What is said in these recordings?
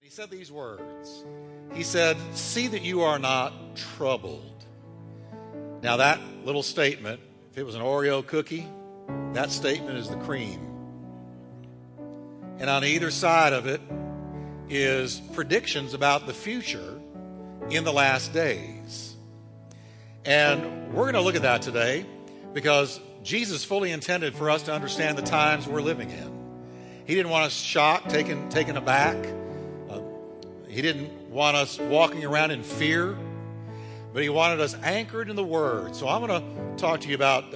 He said these words. He said, "See that you are not troubled." Now that little statement, if it was an Oreo cookie, that statement is the cream. And on either side of it is predictions about the future in the last days. And we're going to look at that today because Jesus fully intended for us to understand the times we're living in. He didn't want us shocked, taken aback. He didn't want us walking around in fear, but he wanted us anchored in the Word. So I'm going to talk to you about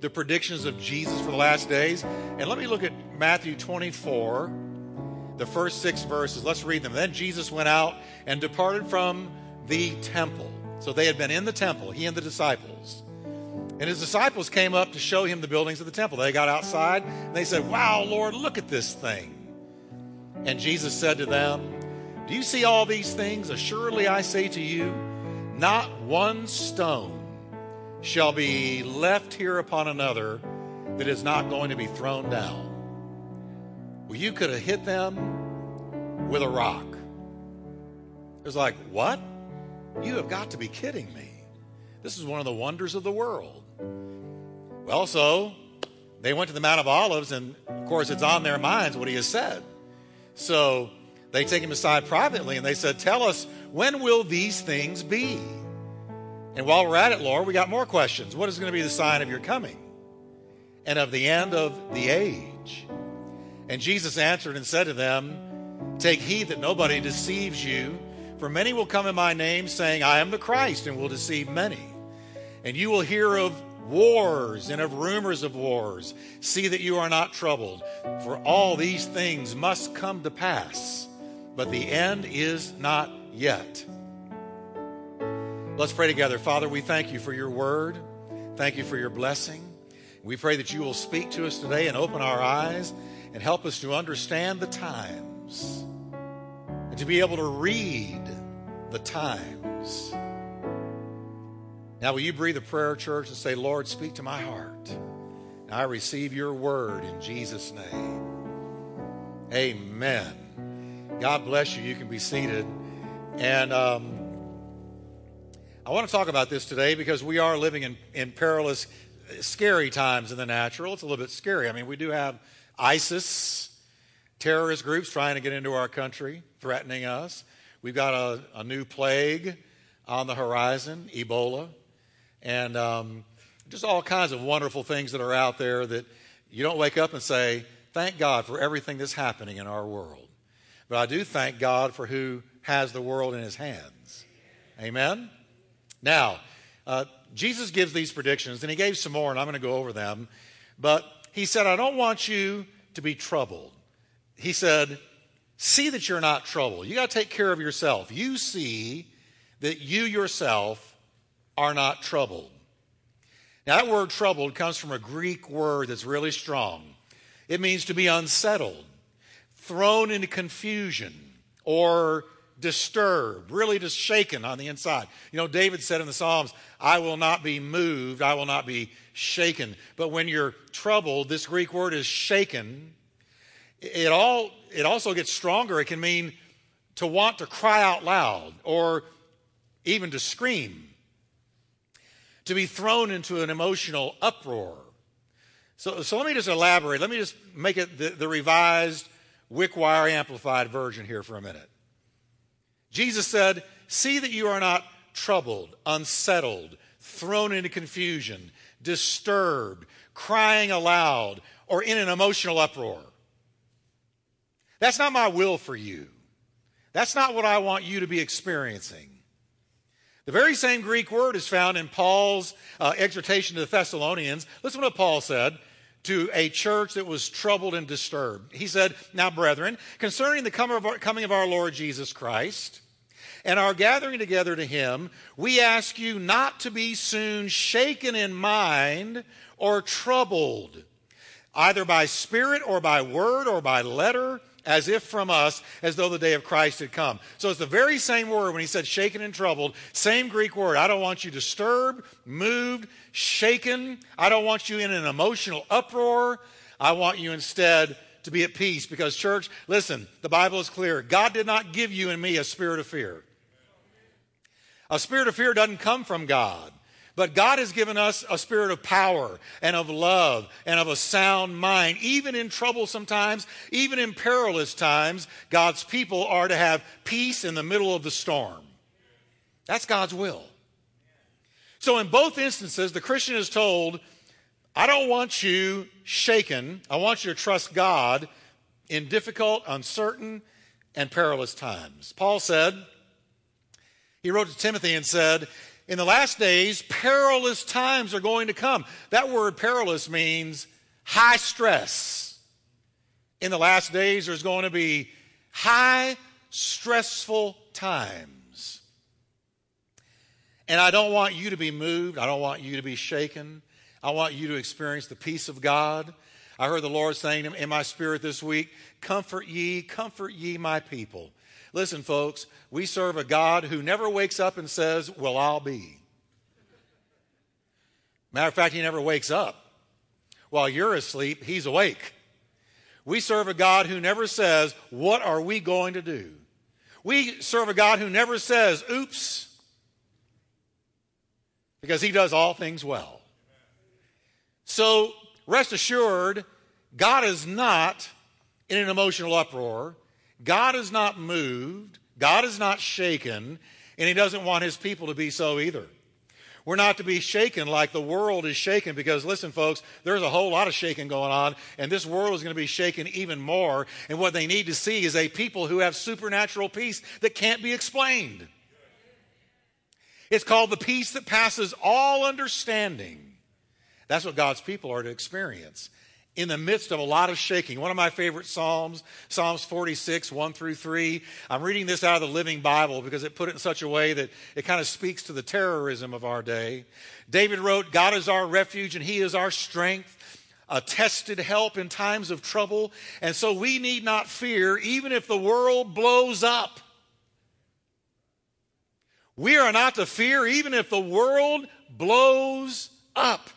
the predictions of Jesus for the last days. And let me look at Matthew 24, the first 6 verses. Let's read them. Then Jesus went out and departed from the temple. So they had been in the temple, he and the disciples. And his disciples came up to show him the buildings of the temple. They got outside and they said, "Wow, Lord, look at this thing." And Jesus said to them, "Do you see all these things? Assuredly I say to you, not one stone shall be left here upon another that is not going to be thrown down." Well, you could have hit them with a rock. It was like, what? You have got to be kidding me. This is one of the wonders of the world. Well, so they went to the Mount of Olives, and of course it's on their minds what he has said. So they take him aside privately and they said, "Tell us, when will these things be?" And while we're at it, Lord, we got more questions. What is going to be the sign of your coming and of the end of the age? And Jesus answered and said to them, "Take heed that nobody deceives you, for many will come in my name saying, 'I am the Christ,' and will deceive many. And you will hear of wars and of rumors of wars. See that you are not troubled, for all these things must come to pass, but the end is not yet." Let's pray together. Father, we thank you for your word. Thank you for your blessing. We pray that you will speak to us today and open our eyes and help us to understand the times and to be able to read the times. Now, will you breathe a prayer, church, and say, "Lord, speak to my heart. And I receive your word in Jesus' name." Amen. God bless you. You can be seated. And I want to talk about this today because we are living in perilous, scary times in the natural. It's a little bit scary. I mean, we do have ISIS, terrorist groups trying to get into our country, threatening us. We've got a new plague on the horizon, Ebola, and just all kinds of wonderful things that are out there that you don't wake up and say, "Thank God for everything that's happening in our world." But I do thank God for who has the world in his hands. Amen? Now, Jesus gives these predictions, and he gave some more, and I'm going to go over them. But he said, "I don't want you to be troubled." He said, "See that you're not troubled." You got to take care of yourself. You see that you yourself are not troubled. Now, that word troubled comes from a Greek word that's really strong. It means to be unsettled, thrown into confusion, or disturbed, really just shaken on the inside. You know, David said in the Psalms, "I will not be moved, I will not be shaken." But when you're troubled, this Greek word is shaken. It also gets stronger. It can mean to want to cry out loud or even to scream, to be thrown into an emotional uproar. So let me just elaborate. Let me just make it the revised Wickwire amplified version here for a minute. Jesus said, "See that you are not troubled, unsettled, thrown into confusion, disturbed, crying aloud, or in an emotional uproar." That's not my will for you. That's not what I want you to be experiencing. The very same Greek word is found in Paul's exhortation to the Thessalonians. Listen to what Paul said to a church that was troubled and disturbed. He said, "Now, brethren, concerning the coming of our Lord Jesus Christ and our gathering together to him, we ask you not to be soon shaken in mind or troubled, either by spirit or by word or by letter, as if from us, as though the day of Christ had come." So it's the very same word when he said shaken and troubled, same Greek word. I don't want you disturbed, moved, shaken. I don't want you in an emotional uproar. I want you instead to be at peace, because church, listen, the Bible is clear. God did not give you and me a spirit of fear. A spirit of fear doesn't come from God. But God has given us a spirit of power and of love and of a sound mind. Even in trouble sometimes, even in perilous times, God's people are to have peace in the middle of the storm. That's God's will. So in both instances, the Christian is told, I don't want you shaken. I want you to trust God in difficult, uncertain, and perilous times. Paul said, he wrote to Timothy and said, in the last days, perilous times are going to come. That word perilous means high stress. In the last days, there's going to be high, stressful times. And I don't want you to be moved. I don't want you to be shaken. I want you to experience the peace of God. I heard the Lord saying in my spirit this week, comfort ye my people. Listen, folks, we serve a God who never wakes up and says, well, I'll be. Matter of fact, he never wakes up. While you're asleep, he's awake. We serve a God who never says, what are we going to do? We serve a God who never says, oops, because he does all things well. So rest assured, God is not in an emotional uproar. God is not moved. God is not shaken. And he doesn't want his people to be so either. We're not to be shaken like the world is shaken, because listen, folks, there's a whole lot of shaking going on, and this world is going to be shaken even more. And what they need to see is a people who have supernatural peace that can't be explained. It's called the peace that passes all understanding. That's what God's people are to experience in the midst of a lot of shaking. One of my favorite Psalms, Psalms 46, 1 through 3. I'm reading this out of the Living Bible because it put it in such a way that it kind of speaks to the terrorism of our day. David wrote, God is our refuge and he is our strength, a tested help in times of trouble. And so we need not fear even if the world blows up. We are not to fear even if the world blows up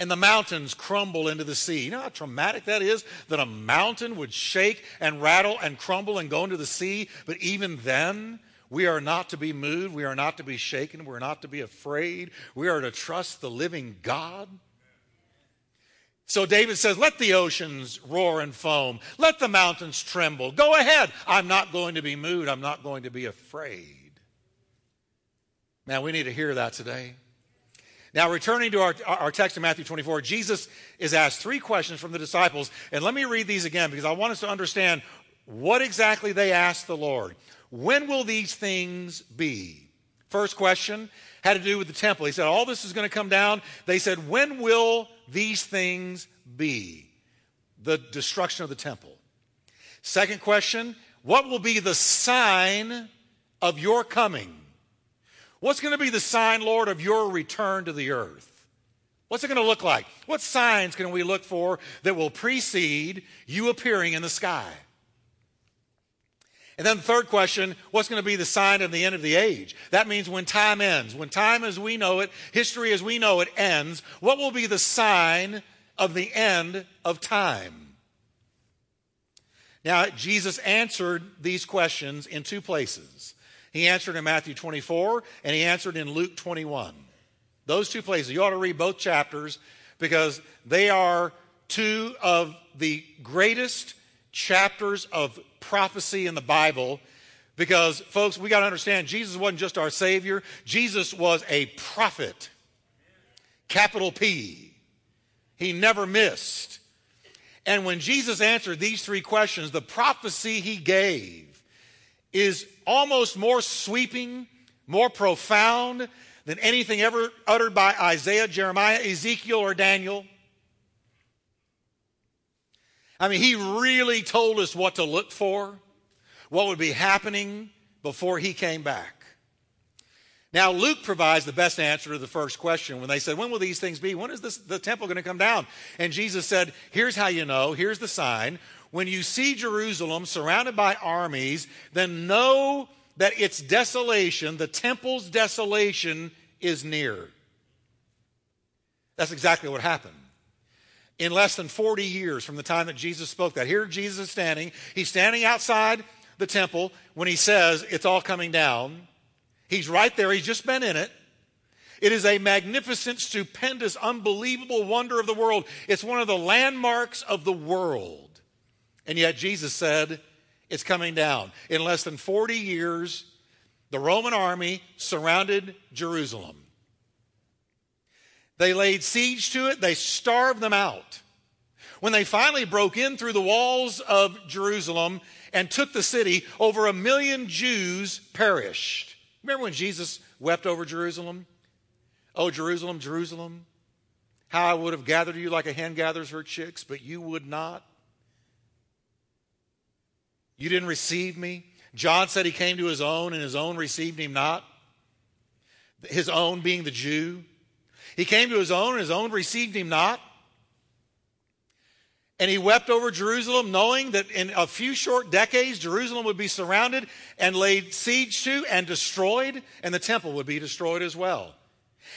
and the mountains crumble into the sea. You know how traumatic that is, that a mountain would shake and rattle and crumble and go into the sea? But even then, we are not to be moved. We are not to be shaken. We're not to be afraid. We are to trust the living God. So David says, let the oceans roar and foam. Let the mountains tremble. Go ahead. I'm not going to be moved. I'm not going to be afraid. Now, we need to hear that today. Now, returning to our text in Matthew 24, Jesus is asked three questions from the disciples. And let me read these again because I want us to understand what exactly they asked the Lord. When will these things be? First question had to do with the temple. He said, all this is going to come down. They said, when will these things be? The destruction of the temple. Second question, what will be the sign of your coming? What's going to be the sign, Lord, of your return to the earth? What's it going to look like? What signs can we look for that will precede you appearing in the sky? And then the third question, what's going to be the sign of the end of the age? That means when time ends, when time as we know it, history as we know it ends, what will be the sign of the end of time? Now, Jesus answered these questions in two places. He answered in Matthew 24, and he answered in Luke 21. Those two places. You ought to read both chapters because they are two of the greatest chapters of prophecy in the Bible. Because, folks, we got to understand, Jesus wasn't just our Savior. Jesus was a prophet. Capital P. He never missed. And when Jesus answered these three questions, the prophecy he gave is almost more sweeping, more profound than anything ever uttered by Isaiah, Jeremiah, Ezekiel, or Daniel. I mean, he really told us what to look for, what would be happening before he came back. Now, Luke provides the best answer to the first question when they said, when will these things be? When is the temple going to come down? And Jesus said, here's how you know, here's the sign. When you see Jerusalem surrounded by armies, then know that its desolation, the temple's desolation, is near. That's exactly what happened. in less than 40 years from the time that Jesus spoke that. Here Jesus is standing. He's standing outside the temple when he says, it's all coming down. He's right there. He's just been in it. It is a magnificent, stupendous, unbelievable wonder of the world. It's one of the landmarks of the world. And yet Jesus said, it's coming down. In less than 40 years, the Roman army surrounded Jerusalem. They laid siege to it. They starved them out. When they finally broke in through the walls of Jerusalem and took the city, over 1 million Jews perished. Remember when Jesus wept over Jerusalem? Oh, Jerusalem, Jerusalem, how I would have gathered you like a hen gathers her chicks, but you would not. You didn't receive me. John said he came to his own, and his own received him not. His own being the Jew. He came to his own, and his own received him not. And he wept over Jerusalem, knowing that in a few short decades, Jerusalem would be surrounded and laid siege to and destroyed, and the temple would be destroyed as well.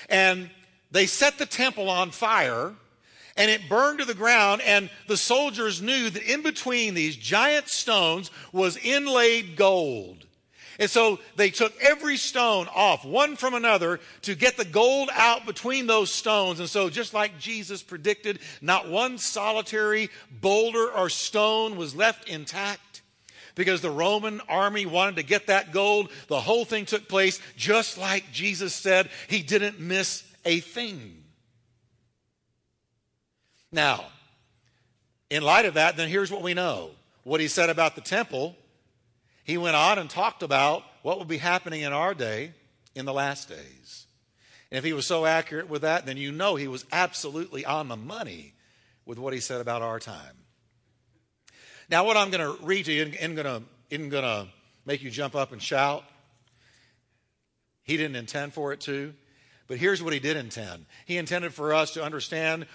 And they set the temple on fire, and it burned to the ground, and the soldiers knew that in between these giant stones was inlaid gold. And so they took every stone off, one from another, to get the gold out between those stones. And so just like Jesus predicted, not one solitary boulder or stone was left intact because the Roman army wanted to get that gold. The whole thing took place just like Jesus said. He didn't miss a thing. Now, in light of that, then here's what we know. What he said about the temple, he went on and talked about what would be happening in our day in the last days. And if he was so accurate with that, then you know he was absolutely on the money with what he said about our time. Now, what I'm going to read to you isn't going to make you jump up and shout. He didn't intend for it to, but here's what he did intend. He intended for us to understand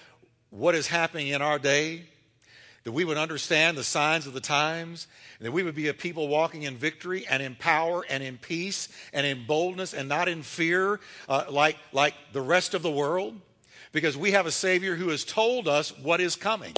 what is happening in our day, that we would understand the signs of the times, and that we would be a people walking in victory and in power and in peace and in boldness and not in fear like the rest of the world, because we have a Savior who has told us what is coming.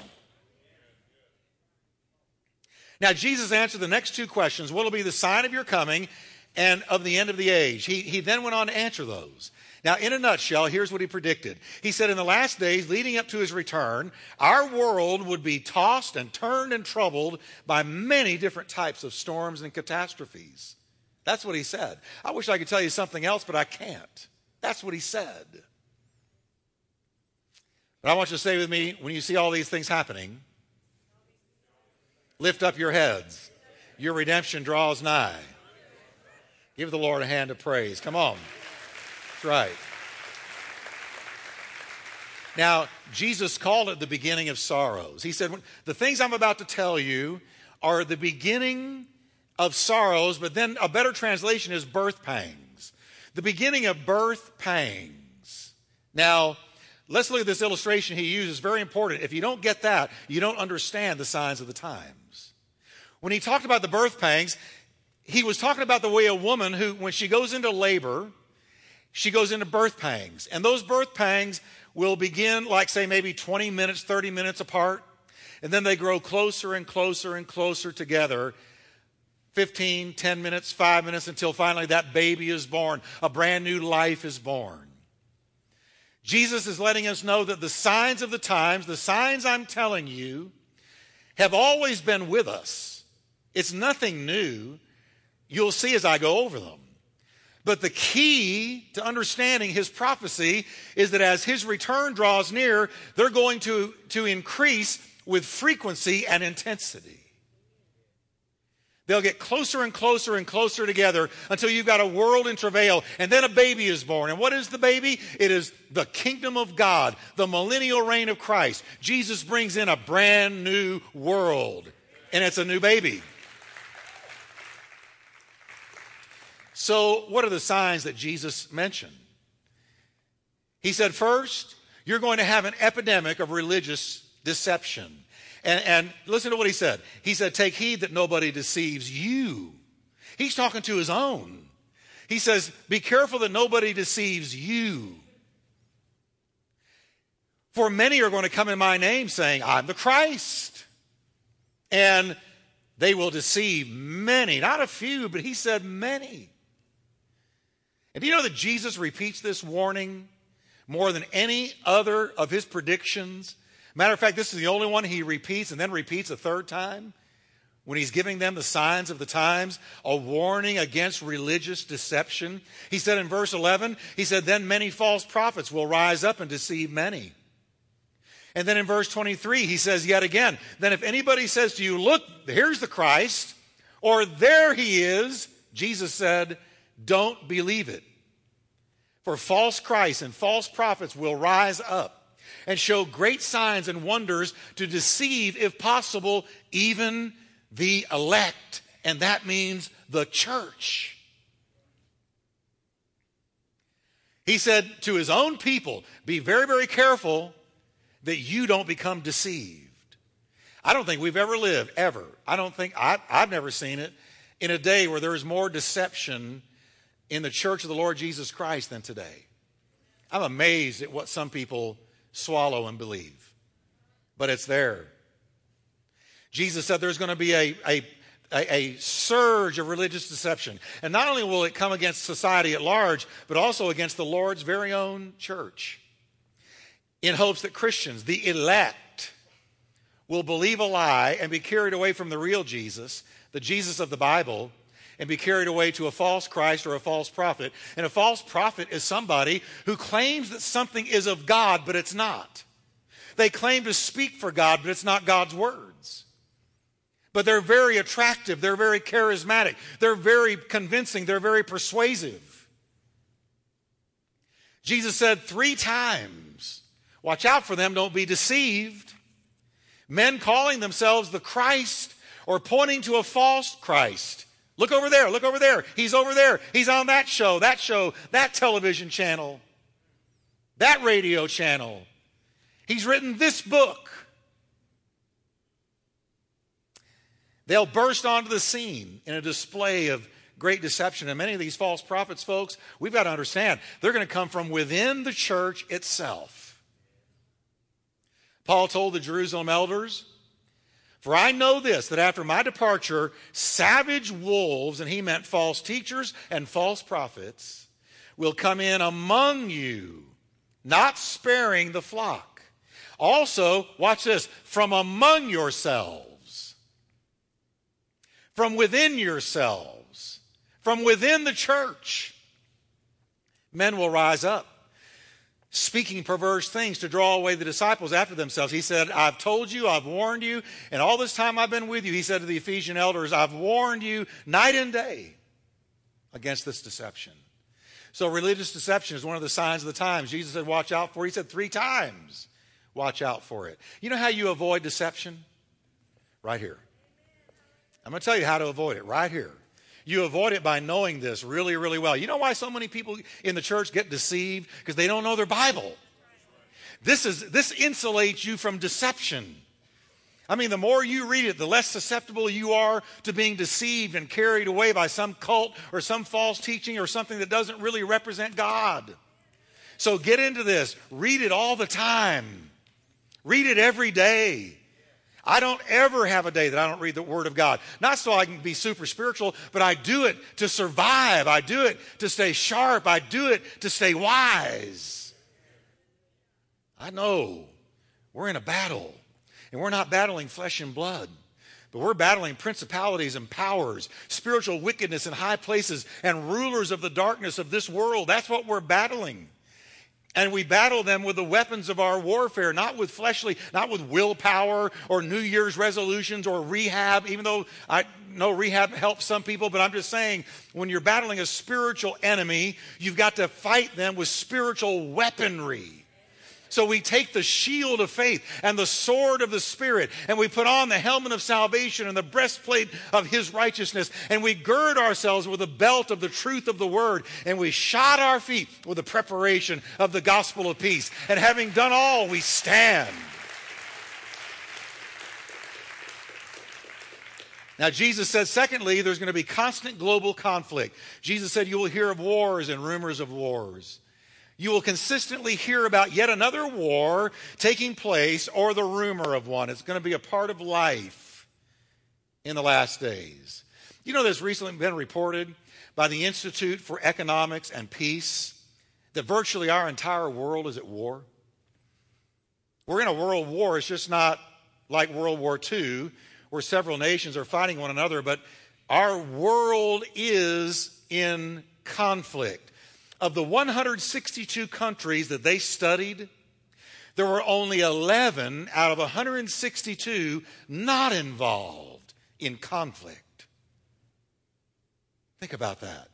Now, Jesus answered the next two questions. What will be the sign of your coming and of the end of the age? He then went on to answer those. Now, in a nutshell, here's what he predicted. He said in the last days leading up to his return, our world would be tossed and turned and troubled by many different types of storms and catastrophes. That's what he said. I wish I could tell you something else, but I can't. That's what he said. But I want you to stay with me when you see all these things happening. Lift up your heads. Your redemption draws nigh. Give the Lord a hand of praise. Come on. Right. Now, Jesus called it the beginning of sorrows. He said, the things I'm about to tell you are the beginning of sorrows, but then a better translation is birth pangs. The beginning of birth pangs. Now, let's look at this illustration he uses. Very important. If you don't get that, you don't understand the signs of the times. When he talked about the birth pangs, he was talking about the way a woman who, when she goes into labor, she goes into birth pangs, and those birth pangs will begin like, say, maybe 20 minutes, 30 minutes apart, and then they grow closer and closer and closer together, 15, 10 minutes, 5 minutes, until finally that baby is born, a brand new life is born. Jesus is letting us know that the signs of the times, the signs I'm telling you, have always been with us. It's nothing new. You'll see as I go over them. But the key to understanding his prophecy is that as his return draws near, they're going to increase with frequency and intensity. They'll get closer and closer and closer together until you've got a world in travail, and then a baby is born. And what is the baby? It is the kingdom of God, the millennial reign of Christ. Jesus brings in a brand new world, and it's a new baby. So what are the signs that Jesus mentioned? He said, first, you're going to have an epidemic of religious deception. And listen to what he said. He said, take heed that nobody deceives you. He's talking to his own. He says, be careful that nobody deceives you. For many are going to come in my name saying, I'm the Christ. And they will deceive many, not a few, but he said many. And do you know that Jesus repeats this warning more than any other of his predictions? Matter of fact, this is the only one he repeats and then repeats a third time when he's giving them the signs of the times, a warning against religious deception. He said in verse 11, he said, then many false prophets will rise up and deceive many. And then in verse 23, he says yet again, then if anybody says to you, look, here's the Christ, or there he is, Jesus said, don't believe it. For false Christs and false prophets will rise up and show great signs and wonders to deceive, if possible, even the elect. And that means the church. He said to his own people, be very, very careful that you don't become deceived. I don't think we've ever lived, ever. I don't think, I've never seen it, in a day where there is more deception in the church of the Lord Jesus Christ than today. I'm amazed at what some people swallow and believe. But it's there. Jesus said there's going to be a surge of religious deception. And not only will it come against society at large, but also against the Lord's very own church, in hopes that Christians, the elect, will believe a lie and be carried away from the real Jesus, the Jesus of the Bible, and be carried away to a false Christ or a false prophet. And a false prophet is somebody who claims that something is of God, but it's not. They claim to speak for God, but it's not God's words. But they're very attractive. They're very charismatic. They're very convincing. They're very persuasive. Jesus said 3 times, watch out for them, don't be deceived. Men calling themselves the Christ or pointing to a false Christ. Look over there, look over there. He's over there. He's on that show, that television channel, that radio channel. He's written this book. They'll burst onto the scene in a display of great deception. And many of these false prophets, folks, we've got to understand, they're going to come from within the church itself. Paul told the Jerusalem elders, for I know this, that after my departure, savage wolves, and he meant false teachers and false prophets, will come in among you, not sparing the flock. Also, watch this, from among yourselves, from within yourselves, from within the church, men will rise up, speaking perverse things to draw away the disciples after themselves. He said, I've told you, I've warned you, and all this time I've been with you, he said to the Ephesian elders, I've warned you night and day against this deception. So religious deception is one of the signs of the times. Jesus said, watch out for it. He said 3 times, watch out for it. You know how you avoid deception? Right here. I'm going to tell you how to avoid it, right here. You avoid it by knowing this really, really well. You know why so many people in the church get deceived? Because they don't know their Bible. This insulates you from deception. I mean, the more you read it, the less susceptible you are to being deceived and carried away by some cult or some false teaching or something that doesn't really represent God. So get into this. Read it all the time. Read it every day. I don't ever have a day that I don't read the Word of God. Not so I can be super spiritual, but I do it to survive. I do it to stay sharp. I do it to stay wise. I know we're in a battle, and we're not battling flesh and blood, but we're battling principalities and powers, spiritual wickedness in high places, and rulers of the darkness of this world. That's what we're battling. And we battle them with the weapons of our warfare, not with fleshly, not with willpower or New Year's resolutions or rehab, even though I know rehab helps some people, but I'm just saying, when you're battling a spiritual enemy, you've got to fight them with spiritual weaponry. So we take the shield of faith and the sword of the Spirit, and we put on the helmet of salvation and the breastplate of his righteousness, and we gird ourselves with the belt of the truth of the word, and we shod our feet with the preparation of the gospel of peace. And having done all, we stand. Now, Jesus said, secondly, there's going to be constant global conflict. Jesus said, you will hear of wars and rumors of wars. you will consistently hear about yet another war taking place or the rumor of one. It's going to be a part of life in the last days. You know, there's recently been reported by the Institute for Economics and Peace that virtually our entire world is at war. We're in a world war. It's just not like World War II, where several nations are fighting one another, but our world is in conflict. Of the 162 countries that they studied, there were only 11 out of 162 not involved in conflict. Think about that.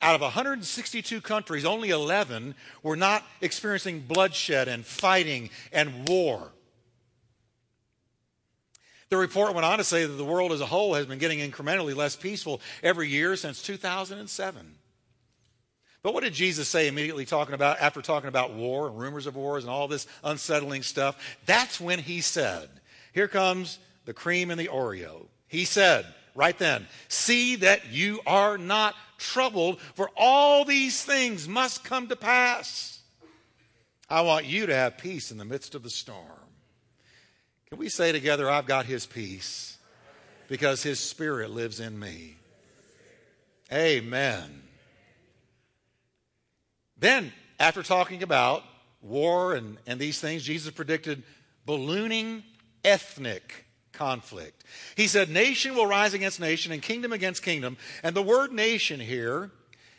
Out of 162 countries, only 11 were not experiencing bloodshed and fighting and war. The report went on to say that the world as a whole has been getting incrementally less peaceful every year since 2007. But what did Jesus say immediately after talking about war and rumors of wars and all this unsettling stuff? That's when he said, here comes the cream and the Oreo. He said, right then, see that you are not troubled, for all these things must come to pass. I want you to have peace in the midst of the storm. Can we say together, I've got his peace because his Spirit lives in me? Amen. Then, after talking about war and these things, Jesus predicted ballooning ethnic conflict. He said, nation will rise against nation and kingdom against kingdom. And the word nation here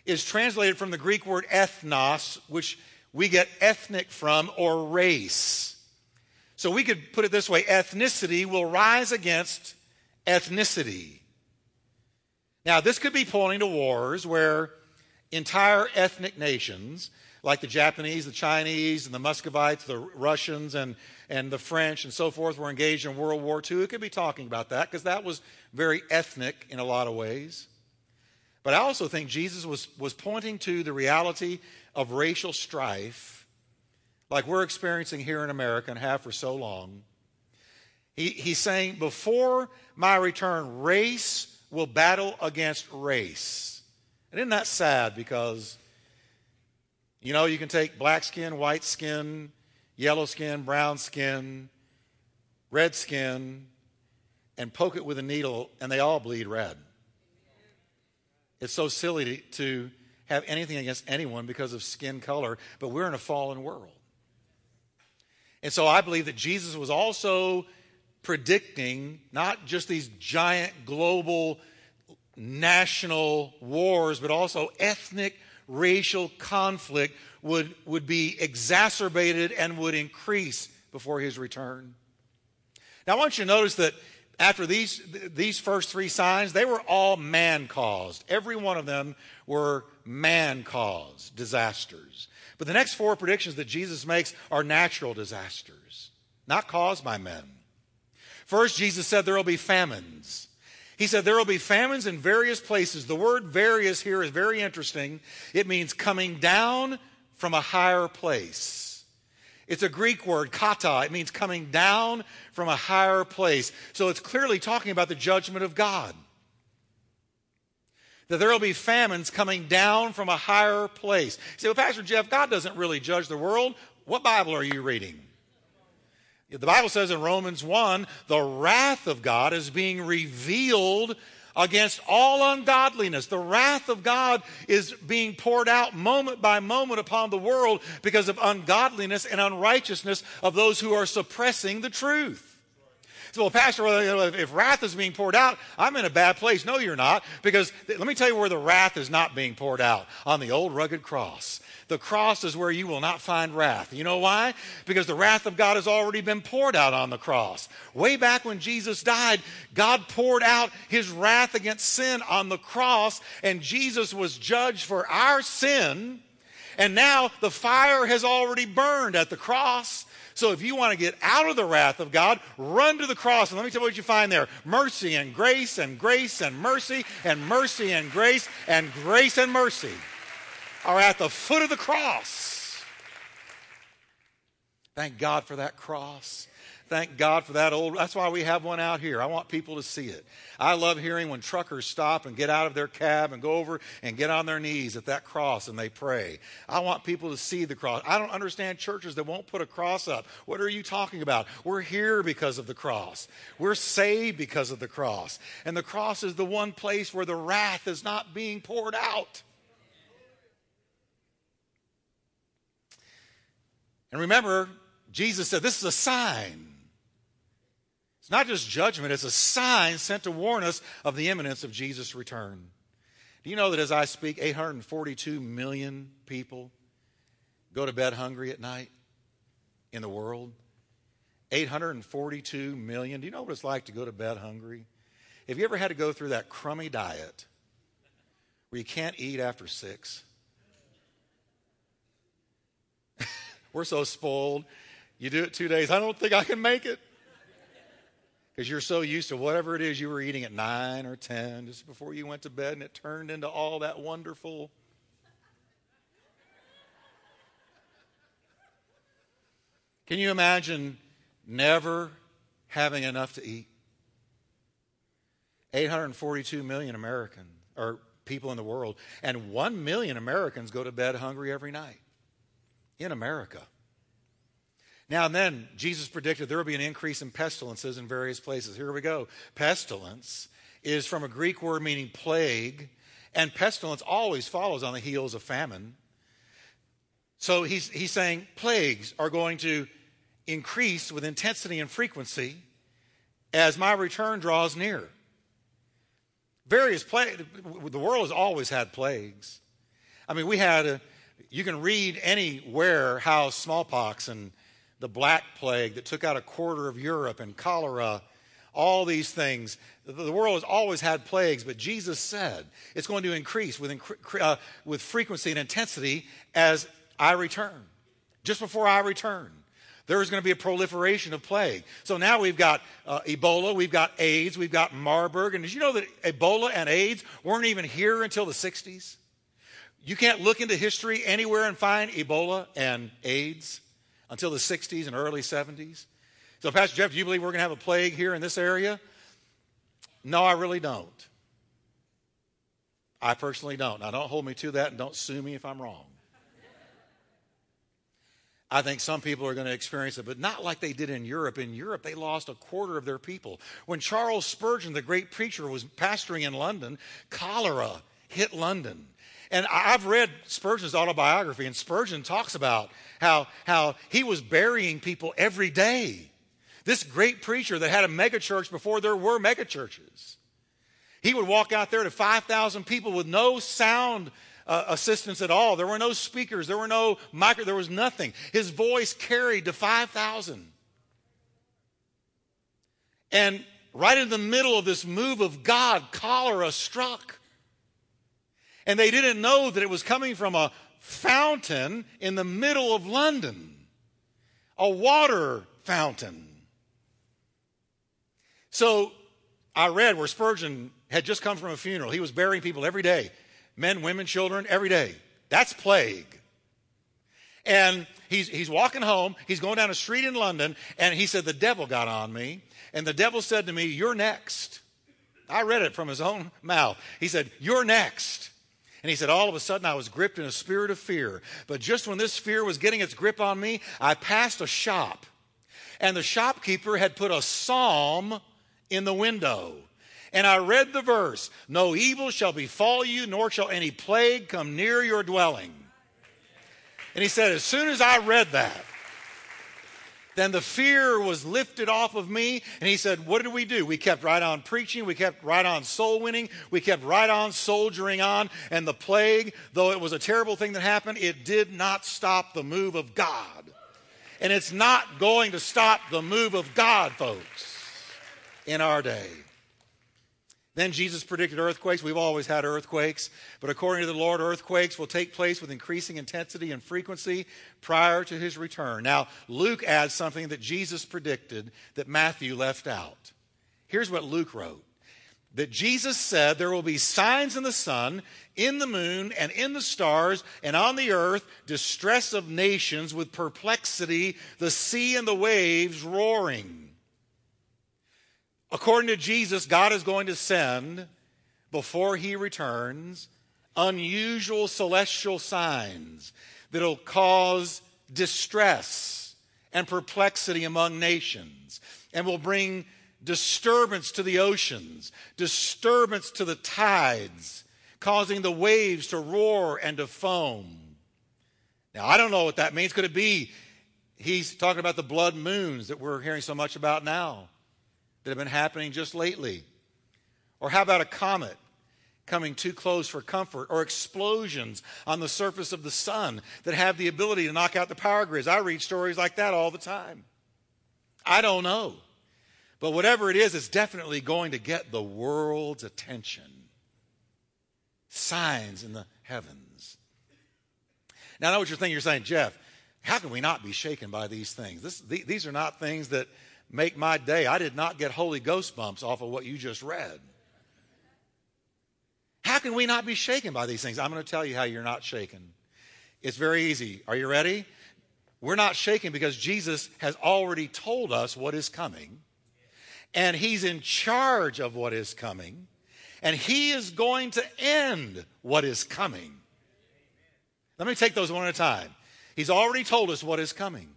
is translated from the Greek word ethnos, which we get ethnic from, or race. So we could put it this way: ethnicity will rise against ethnicity. Now, this could be pointing to wars where entire ethnic nations, like the Japanese, the Chinese, and the Muscovites, the Russians, and the French, and so forth, were engaged in World War II. It could be talking about that, because that was very ethnic in a lot of ways. But I also think Jesus was pointing to the reality of racial strife, like we're experiencing here in America and have for so long. He's saying, before my return, race will battle against race. And isn't that sad? Because, you know, you can take black skin, white skin, yellow skin, brown skin, red skin, and poke it with a needle, and they all bleed red. It's so silly to have anything against anyone because of skin color, but we're in a fallen world. And so I believe that Jesus was also predicting not just these giant global national wars, but also ethnic racial conflict would be exacerbated and would increase before his return. Now I want you to notice that after these first three signs, they were all man-caused. Every one of them were man-caused disasters. But the next four predictions that Jesus makes are natural disasters, not caused by men. First, Jesus said there will be famines. He said there will be famines in various places. The word various here is very interesting. It means coming down from a higher place. It's a Greek word, kata. It means coming down from a higher place. So it's clearly talking about the judgment of God. That there will be famines coming down from a higher place. You say, well, Pastor Jeff, God doesn't really judge the world. What Bible are you reading? The Bible says in Romans 1, the wrath of God is being revealed against all ungodliness. The wrath of God is being poured out moment by moment upon the world because of ungodliness and unrighteousness of those who are suppressing the truth. So, well, Pastor, if wrath is being poured out, I'm in a bad place. No, you're not, because let me tell you where the wrath is not being poured out: on the old rugged cross. The cross is where you will not find wrath. You know why? Because the wrath of God has already been poured out on the cross. Way back when Jesus died, God poured out his wrath against sin on the cross, and Jesus was judged for our sin. And now the fire has already burned at the cross. So if you want to get out of the wrath of God, run to the cross. And let me tell you what you find there: mercy and grace and grace and mercy and mercy and grace and grace and mercy are at the foot of the cross. Thank God for that cross. Thank God for that old, that's why we have one out here. I want people to see it. I love hearing when truckers stop and get out of their cab and go over and get on their knees at that cross and they pray. I want people to see the cross. I don't understand churches that won't put a cross up. What are you talking about? We're here because of the cross. We're saved because of the cross. And the cross is the one place where the wrath is not being poured out. And remember, Jesus said, this is a sign. It's not just judgment, it's a sign sent to warn us of the imminence of Jesus' return. Do you know that as I speak, 842 million people go to bed hungry at night in the world? 842 million. Do you know what it's like to go to bed hungry? Have you ever had to go through that crummy diet where you can't eat after 6? We're so spoiled. You do it 2 days. I don't think I can make it. Because you're so used to whatever it is you were eating at 9 or 10 just before you went to bed, and it turned into all that wonderful. Can you imagine never having enough to eat? 842 million Americans, or people in the world, and 1 million Americans go to bed hungry every night in America. Now and then, Jesus predicted there will be an increase in pestilences in various places. Here we go. Pestilence is from a Greek word meaning plague, and pestilence always follows on the heels of famine. So he's saying plagues are going to increase with intensity and frequency as my return draws near. Various plagues. The world has always had plagues. I mean, you can read anywhere how smallpox and the Black Plague that took out a quarter of Europe and cholera, all these things. The world has always had plagues, but Jesus said it's going to increase with frequency and intensity as I return. Just before I return, there is going to be a proliferation of plague. So now we've got Ebola, we've got AIDS, we've got Marburg. And did you know that Ebola and AIDS weren't even here until the 60s? You can't look into history anywhere and find Ebola and AIDS until the 60s and early 70s. So, Pastor Jeff, do you believe we're going to have a plague here in this area? No, I really don't. I personally don't. Now, don't hold me to that and don't sue me if I'm wrong. I think some people are going to experience it, but not like they did in Europe. In Europe, they lost a quarter of their people. When Charles Spurgeon, the great preacher, was pastoring in London, cholera hit London. And I've read Spurgeon's autobiography, and Spurgeon talks about how he was burying people every day. This great preacher that had a megachurch before there were megachurches. He would walk out there to 5,000 people with no sound assistance at all. There were no speakers. There were no microphones. There was nothing. His voice carried to 5,000. And right in the middle of this move of God, cholera struck. And they didn't know that it was coming from a fountain in the middle of London, a water fountain. So I read where Spurgeon had just come from a funeral. He was burying people every day, men, women, children, every day. That's plague. And he's walking home. He's going down a street in London, and he said, the devil got on me. And the devil said to me, you're next. I read it from his own mouth. He said, you're next. And he said, all of a sudden I was gripped in a spirit of fear. But just when this fear was getting its grip on me, I passed a shop. And the shopkeeper had put a psalm in the window. And I read the verse, no evil shall befall you, nor shall any plague come near your dwelling. And he said, as soon as I read that, then the fear was lifted off of me. And he said, what did we do? We kept right on preaching. We kept right on soul winning. We kept right on soldiering on. And the plague, though it was a terrible thing that happened, it did not stop the move of God. And it's not going to stop the move of God, folks, in our day. Then Jesus predicted earthquakes. We've always had earthquakes. But according to the Lord, earthquakes will take place with increasing intensity and frequency prior to his return. Now, Luke adds something that Jesus predicted that Matthew left out. Here's what Luke wrote. that Jesus said there will be signs in the sun, in the moon, and in the stars, and on the earth, distress of nations with perplexity, the sea and the waves roaring. According to Jesus, God is going to send, before he returns, unusual celestial signs that will cause distress and perplexity among nations and will bring disturbance to the oceans, disturbance to the tides, causing the waves to roar and to foam. Now, I don't know what that means. Could it be he's talking about the blood moons that we're hearing so much about now that have been happening just lately? Or how about a comet coming too close for comfort, or explosions on the surface of the sun that have the ability to knock out the power grids? I read stories like that all the time. I don't know. But whatever it is, it's definitely going to get the world's attention. Signs in the heavens. Now, I know what you're thinking. You're saying, Jeff, how can we not be shaken by these things? These are not things that make my day. I did not get Holy Ghost bumps off of what you just read. How can we not be shaken by these things? I'm going to tell you how you're not shaken. It's very easy. Are you ready? We're not shaken because Jesus has already told us what is coming. And he's in charge of what is coming. And he is going to end what is coming. Amen. Let me take those one at a time. He's already told us what is coming.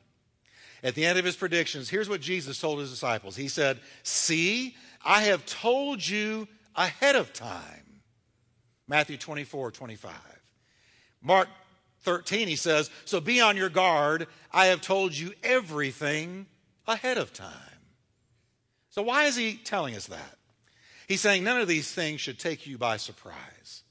At the end of his predictions, here's what Jesus told his disciples. He said, "See, I have told you ahead of time." Matthew 24, 25. Mark 13, he says, "So be on your guard. I have told you everything ahead of time." So why is he telling us that? He's saying none of these things should take you by surprise.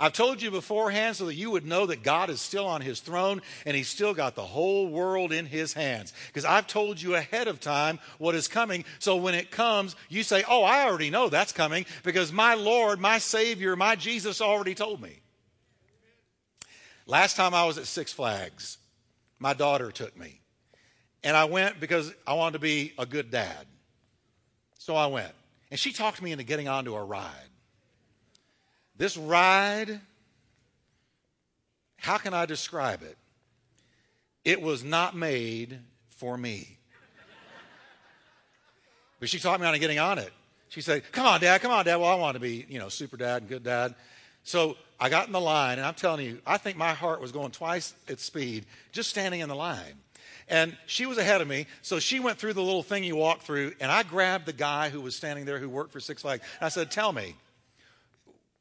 I've told you beforehand so that you would know that God is still on his throne and he's still got the whole world in his hands. Because I've told you ahead of time what is coming. So when it comes, you say, "Oh, I already know that's coming because my Lord, my Savior, my Jesus already told me." Last time I was at Six Flags, my daughter took me. And I went because I wanted to be a good dad. So I went. And she talked me into getting onto a ride. This ride, how can I describe it? It was not made for me. But she talked me into getting on it. She said, "Come on, Dad, come on, Dad." Well, I wanted to be, super dad and good dad. So I got in the line, and I'm telling you, I think my heart was going twice its speed just standing in the line. And she was ahead of me, so she went through the little thing you walk through, and I grabbed the guy who was standing there who worked for Six Flags. And I said, "Tell me,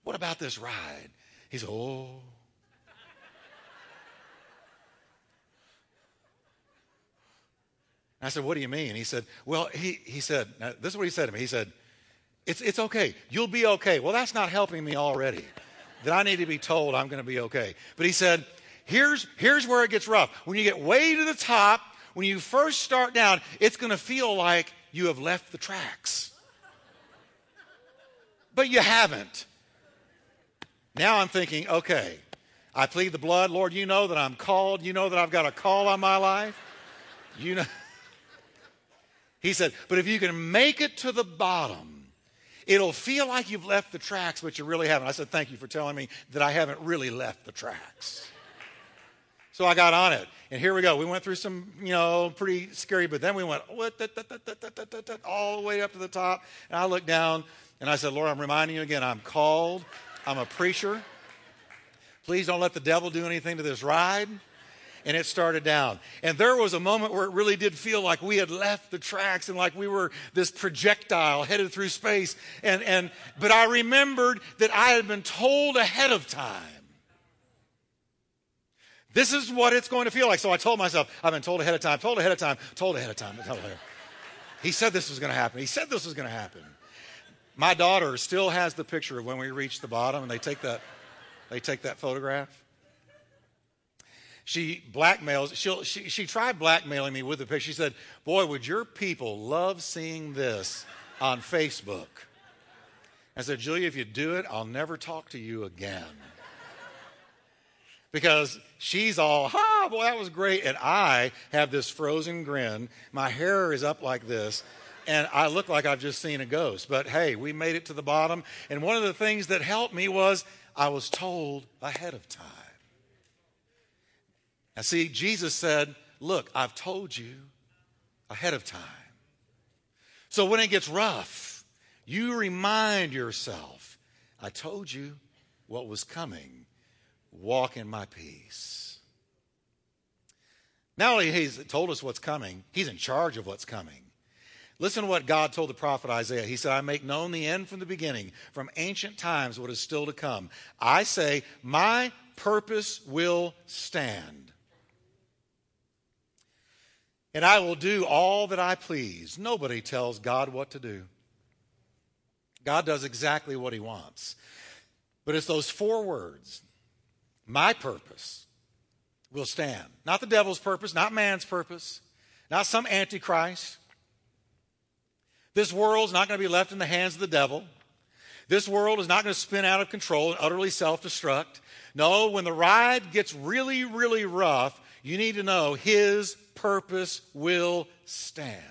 what about this ride?" He said, "Oh." And I said, "What do you mean?" He said, "Well," he said, now this is what he said to me. He said, it's okay. You'll be okay." Well, that's not helping me already, that I need to be told I'm going to be okay. But he said, Here's where it gets rough. When you get way to the top, when you first start down, it's going to feel like you have left the tracks. But you haven't. Now I'm thinking, okay, I plead the blood. Lord, you know that I'm called. You know that I've got a call on my life. You know. He said, "But if you can make it to the bottom, it'll feel like you've left the tracks, but you really haven't." I said, "Thank you for telling me that I haven't really left the tracks." So I got on it, and here we go. We went through some, pretty scary, but then we went all the way up to the top, and I looked down, and I said, "Lord, I'm reminding you again, I'm called. I'm a preacher. Please don't let the devil do anything to this ride." And it started down. And there was a moment where it really did feel like we had left the tracks and like we were this projectile headed through space. But I remembered that I had been told ahead of time. This is what it's going to feel like. So I told myself, I've been told ahead of time, told ahead of time, told ahead of time. He said this was going to happen. He said this was going to happen. My daughter still has the picture of when we reached the bottom, and they take that photograph. She blackmails. She tried blackmailing me with the picture. She said, "Boy, would your people love seeing this on Facebook?" I said, "Julia, if you do it, I'll never talk to you again." Because she's all, "Ah, boy, that was great." And I have this frozen grin. My hair is up like this. and I look like I've just seen a ghost. But hey, we made it to the bottom. And one of the things that helped me was I was told ahead of time. Now see, Jesus said, look, I've told you ahead of time. So when it gets rough, you remind yourself, I told you what was coming. Walk in my peace. Not only he's told us what's coming, he's in charge of what's coming. Listen to what God told the prophet Isaiah. He said, I make known the end from the beginning, from ancient times what is still to come. I say, my purpose will stand. And I will do all that I please. Nobody tells God what to do. God does exactly what he wants. But it's those four words. My purpose will stand. Not the devil's purpose, not man's purpose, not some antichrist. This world's not going to be left in the hands of the devil. This world is not going to spin out of control and utterly self-destruct. No, when the ride gets really, really rough, you need to know his purpose will stand.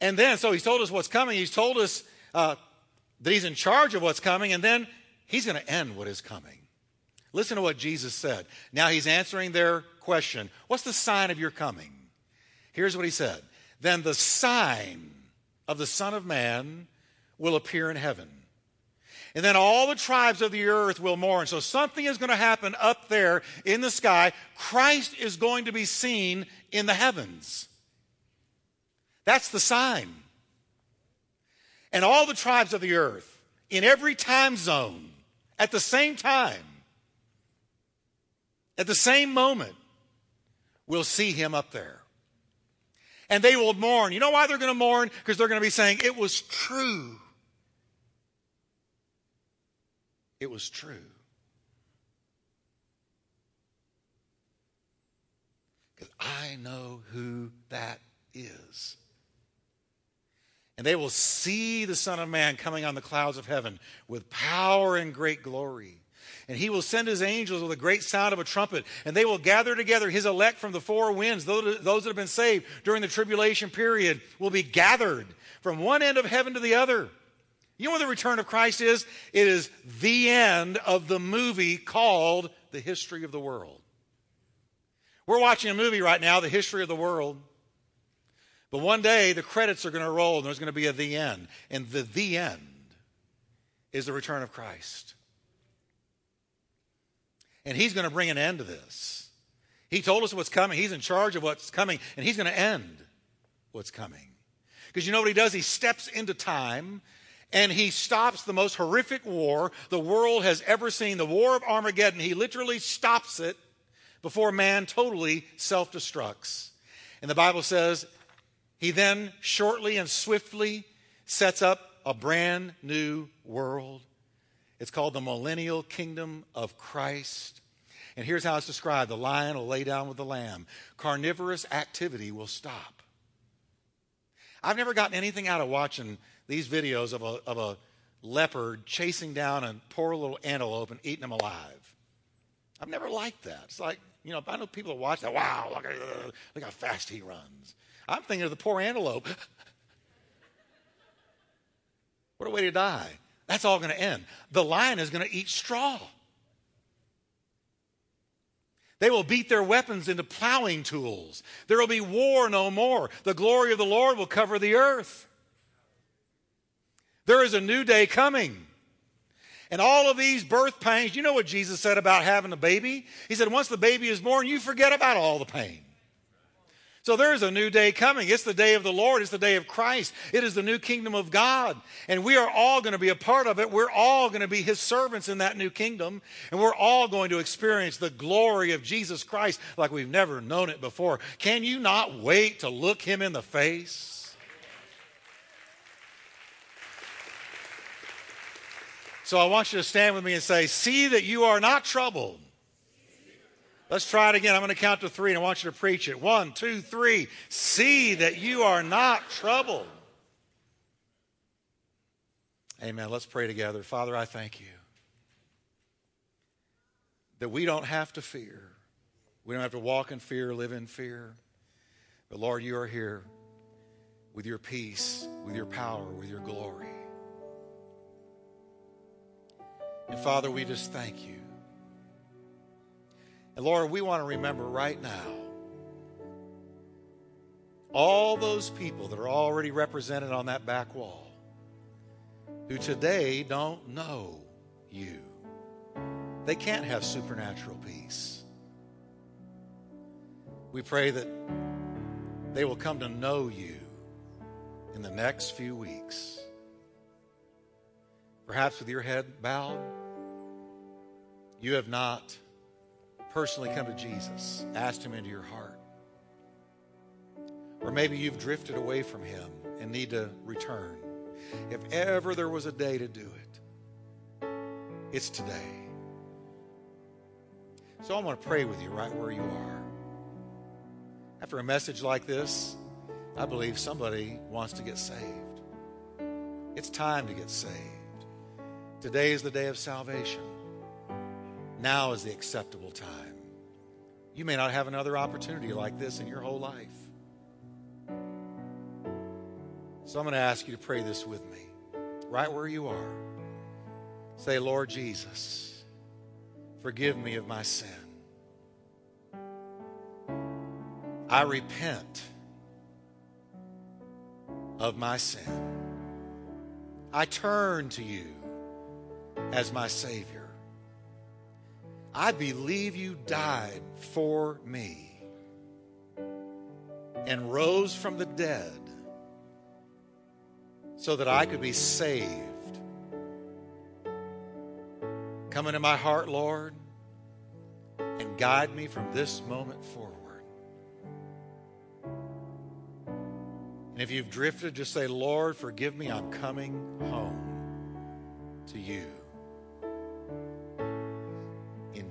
And then, so he's told us what's coming. He's told us that he's in charge of what's coming, and then he's going to end what is coming. Listen to what Jesus said. Now he's answering their question. What's the sign of your coming? Here's what he said. Then the sign of the Son of Man will appear in heaven. And then all the tribes of the earth will mourn. So something is going to happen up there in the sky. Christ is going to be seen in the heavens. That's the sign. And all the tribes of the earth, in every time zone, at the same time, at the same moment, will see him up there. And they will mourn. You know why they're going to mourn? Because they're going to be saying, it was true. It was true. Because I know who that is. And they will see the Son of Man coming on the clouds of heaven with power and great glory. And he will send his angels with a great sound of a trumpet, and they will gather together his elect from the four winds. Those that have been saved during the tribulation period will be gathered from one end of heaven to the other. You know what the return of Christ is? It is the end of the movie called The History of the World. We're watching a movie right now, The History of the World. But one day, the credits are going to roll, and there's going to be a the end. And the end is the return of Christ. And he's going to bring an end to this. He told us what's coming. He's in charge of what's coming, and he's going to end what's coming. Because you know what he does? He steps into time, and he stops the most horrific war the world has ever seen, the War of Armageddon. He literally stops it before man totally self-destructs. And the Bible says, he then shortly and swiftly sets up a brand new world. It's called the Millennial Kingdom of Christ. And here's how it's described. The lion will lay down with the lamb. Carnivorous activity will stop. I've never gotten anything out of watching these videos of a leopard chasing down a poor little antelope and eating them alive. I've never liked that. It's like, you know, I know people that watch that, wow, look how fast he runs. I'm thinking of the poor antelope. What a way to die. That's all going to end. The lion is going to eat straw. They will beat their weapons into plowing tools. There will be war no more. The glory of the Lord will cover the earth. There is a new day coming. And all of these birth pains, you know what Jesus said about having a baby? He said, once the baby is born, you forget about all the pain. So there is a new day coming. It's the day of the Lord. It's the day of Christ. It is the new kingdom of God. And we are all going to be a part of it. We're all going to be his servants in that new kingdom. And we're all going to experience the glory of Jesus Christ like we've never known it before. Can you not wait to look him in the face? So I want you to stand with me and say, see that you are not troubled. Let's try it again. I'm going to count to three, and I want you to preach it. 1, 2, 3. See that you are not troubled. Amen. Let's pray together. Father, I thank you that we don't have to fear. We don't have to walk in fear, live in fear. But Lord, you are here with your peace, with your power, with your glory. And Father, we just thank you. And Lord, we want to remember right now all those people that are already represented on that back wall who today don't know you. They can't have supernatural peace. We pray that they will come to know you in the next few weeks. Perhaps with your head bowed, you have not personally come to Jesus, asked him into your heart. Or maybe you've drifted away from him and need to return. If ever there was a day to do it, it's today. So I want to pray with you right where you are. After a message like this, I believe somebody wants to get saved. It's time to get saved. Today is the day of salvation. Now is the acceptable time. You may not have another opportunity like this in your whole life. So I'm going to ask you to pray this with me, right where you are. Say, Lord Jesus, forgive me of my sin. I repent of my sin. I turn to you as my Savior. I believe you died for me and rose from the dead so that I could be saved. Come into my heart, Lord, and guide me from this moment forward. And if you've drifted, just say, Lord, forgive me, I'm coming home to you. In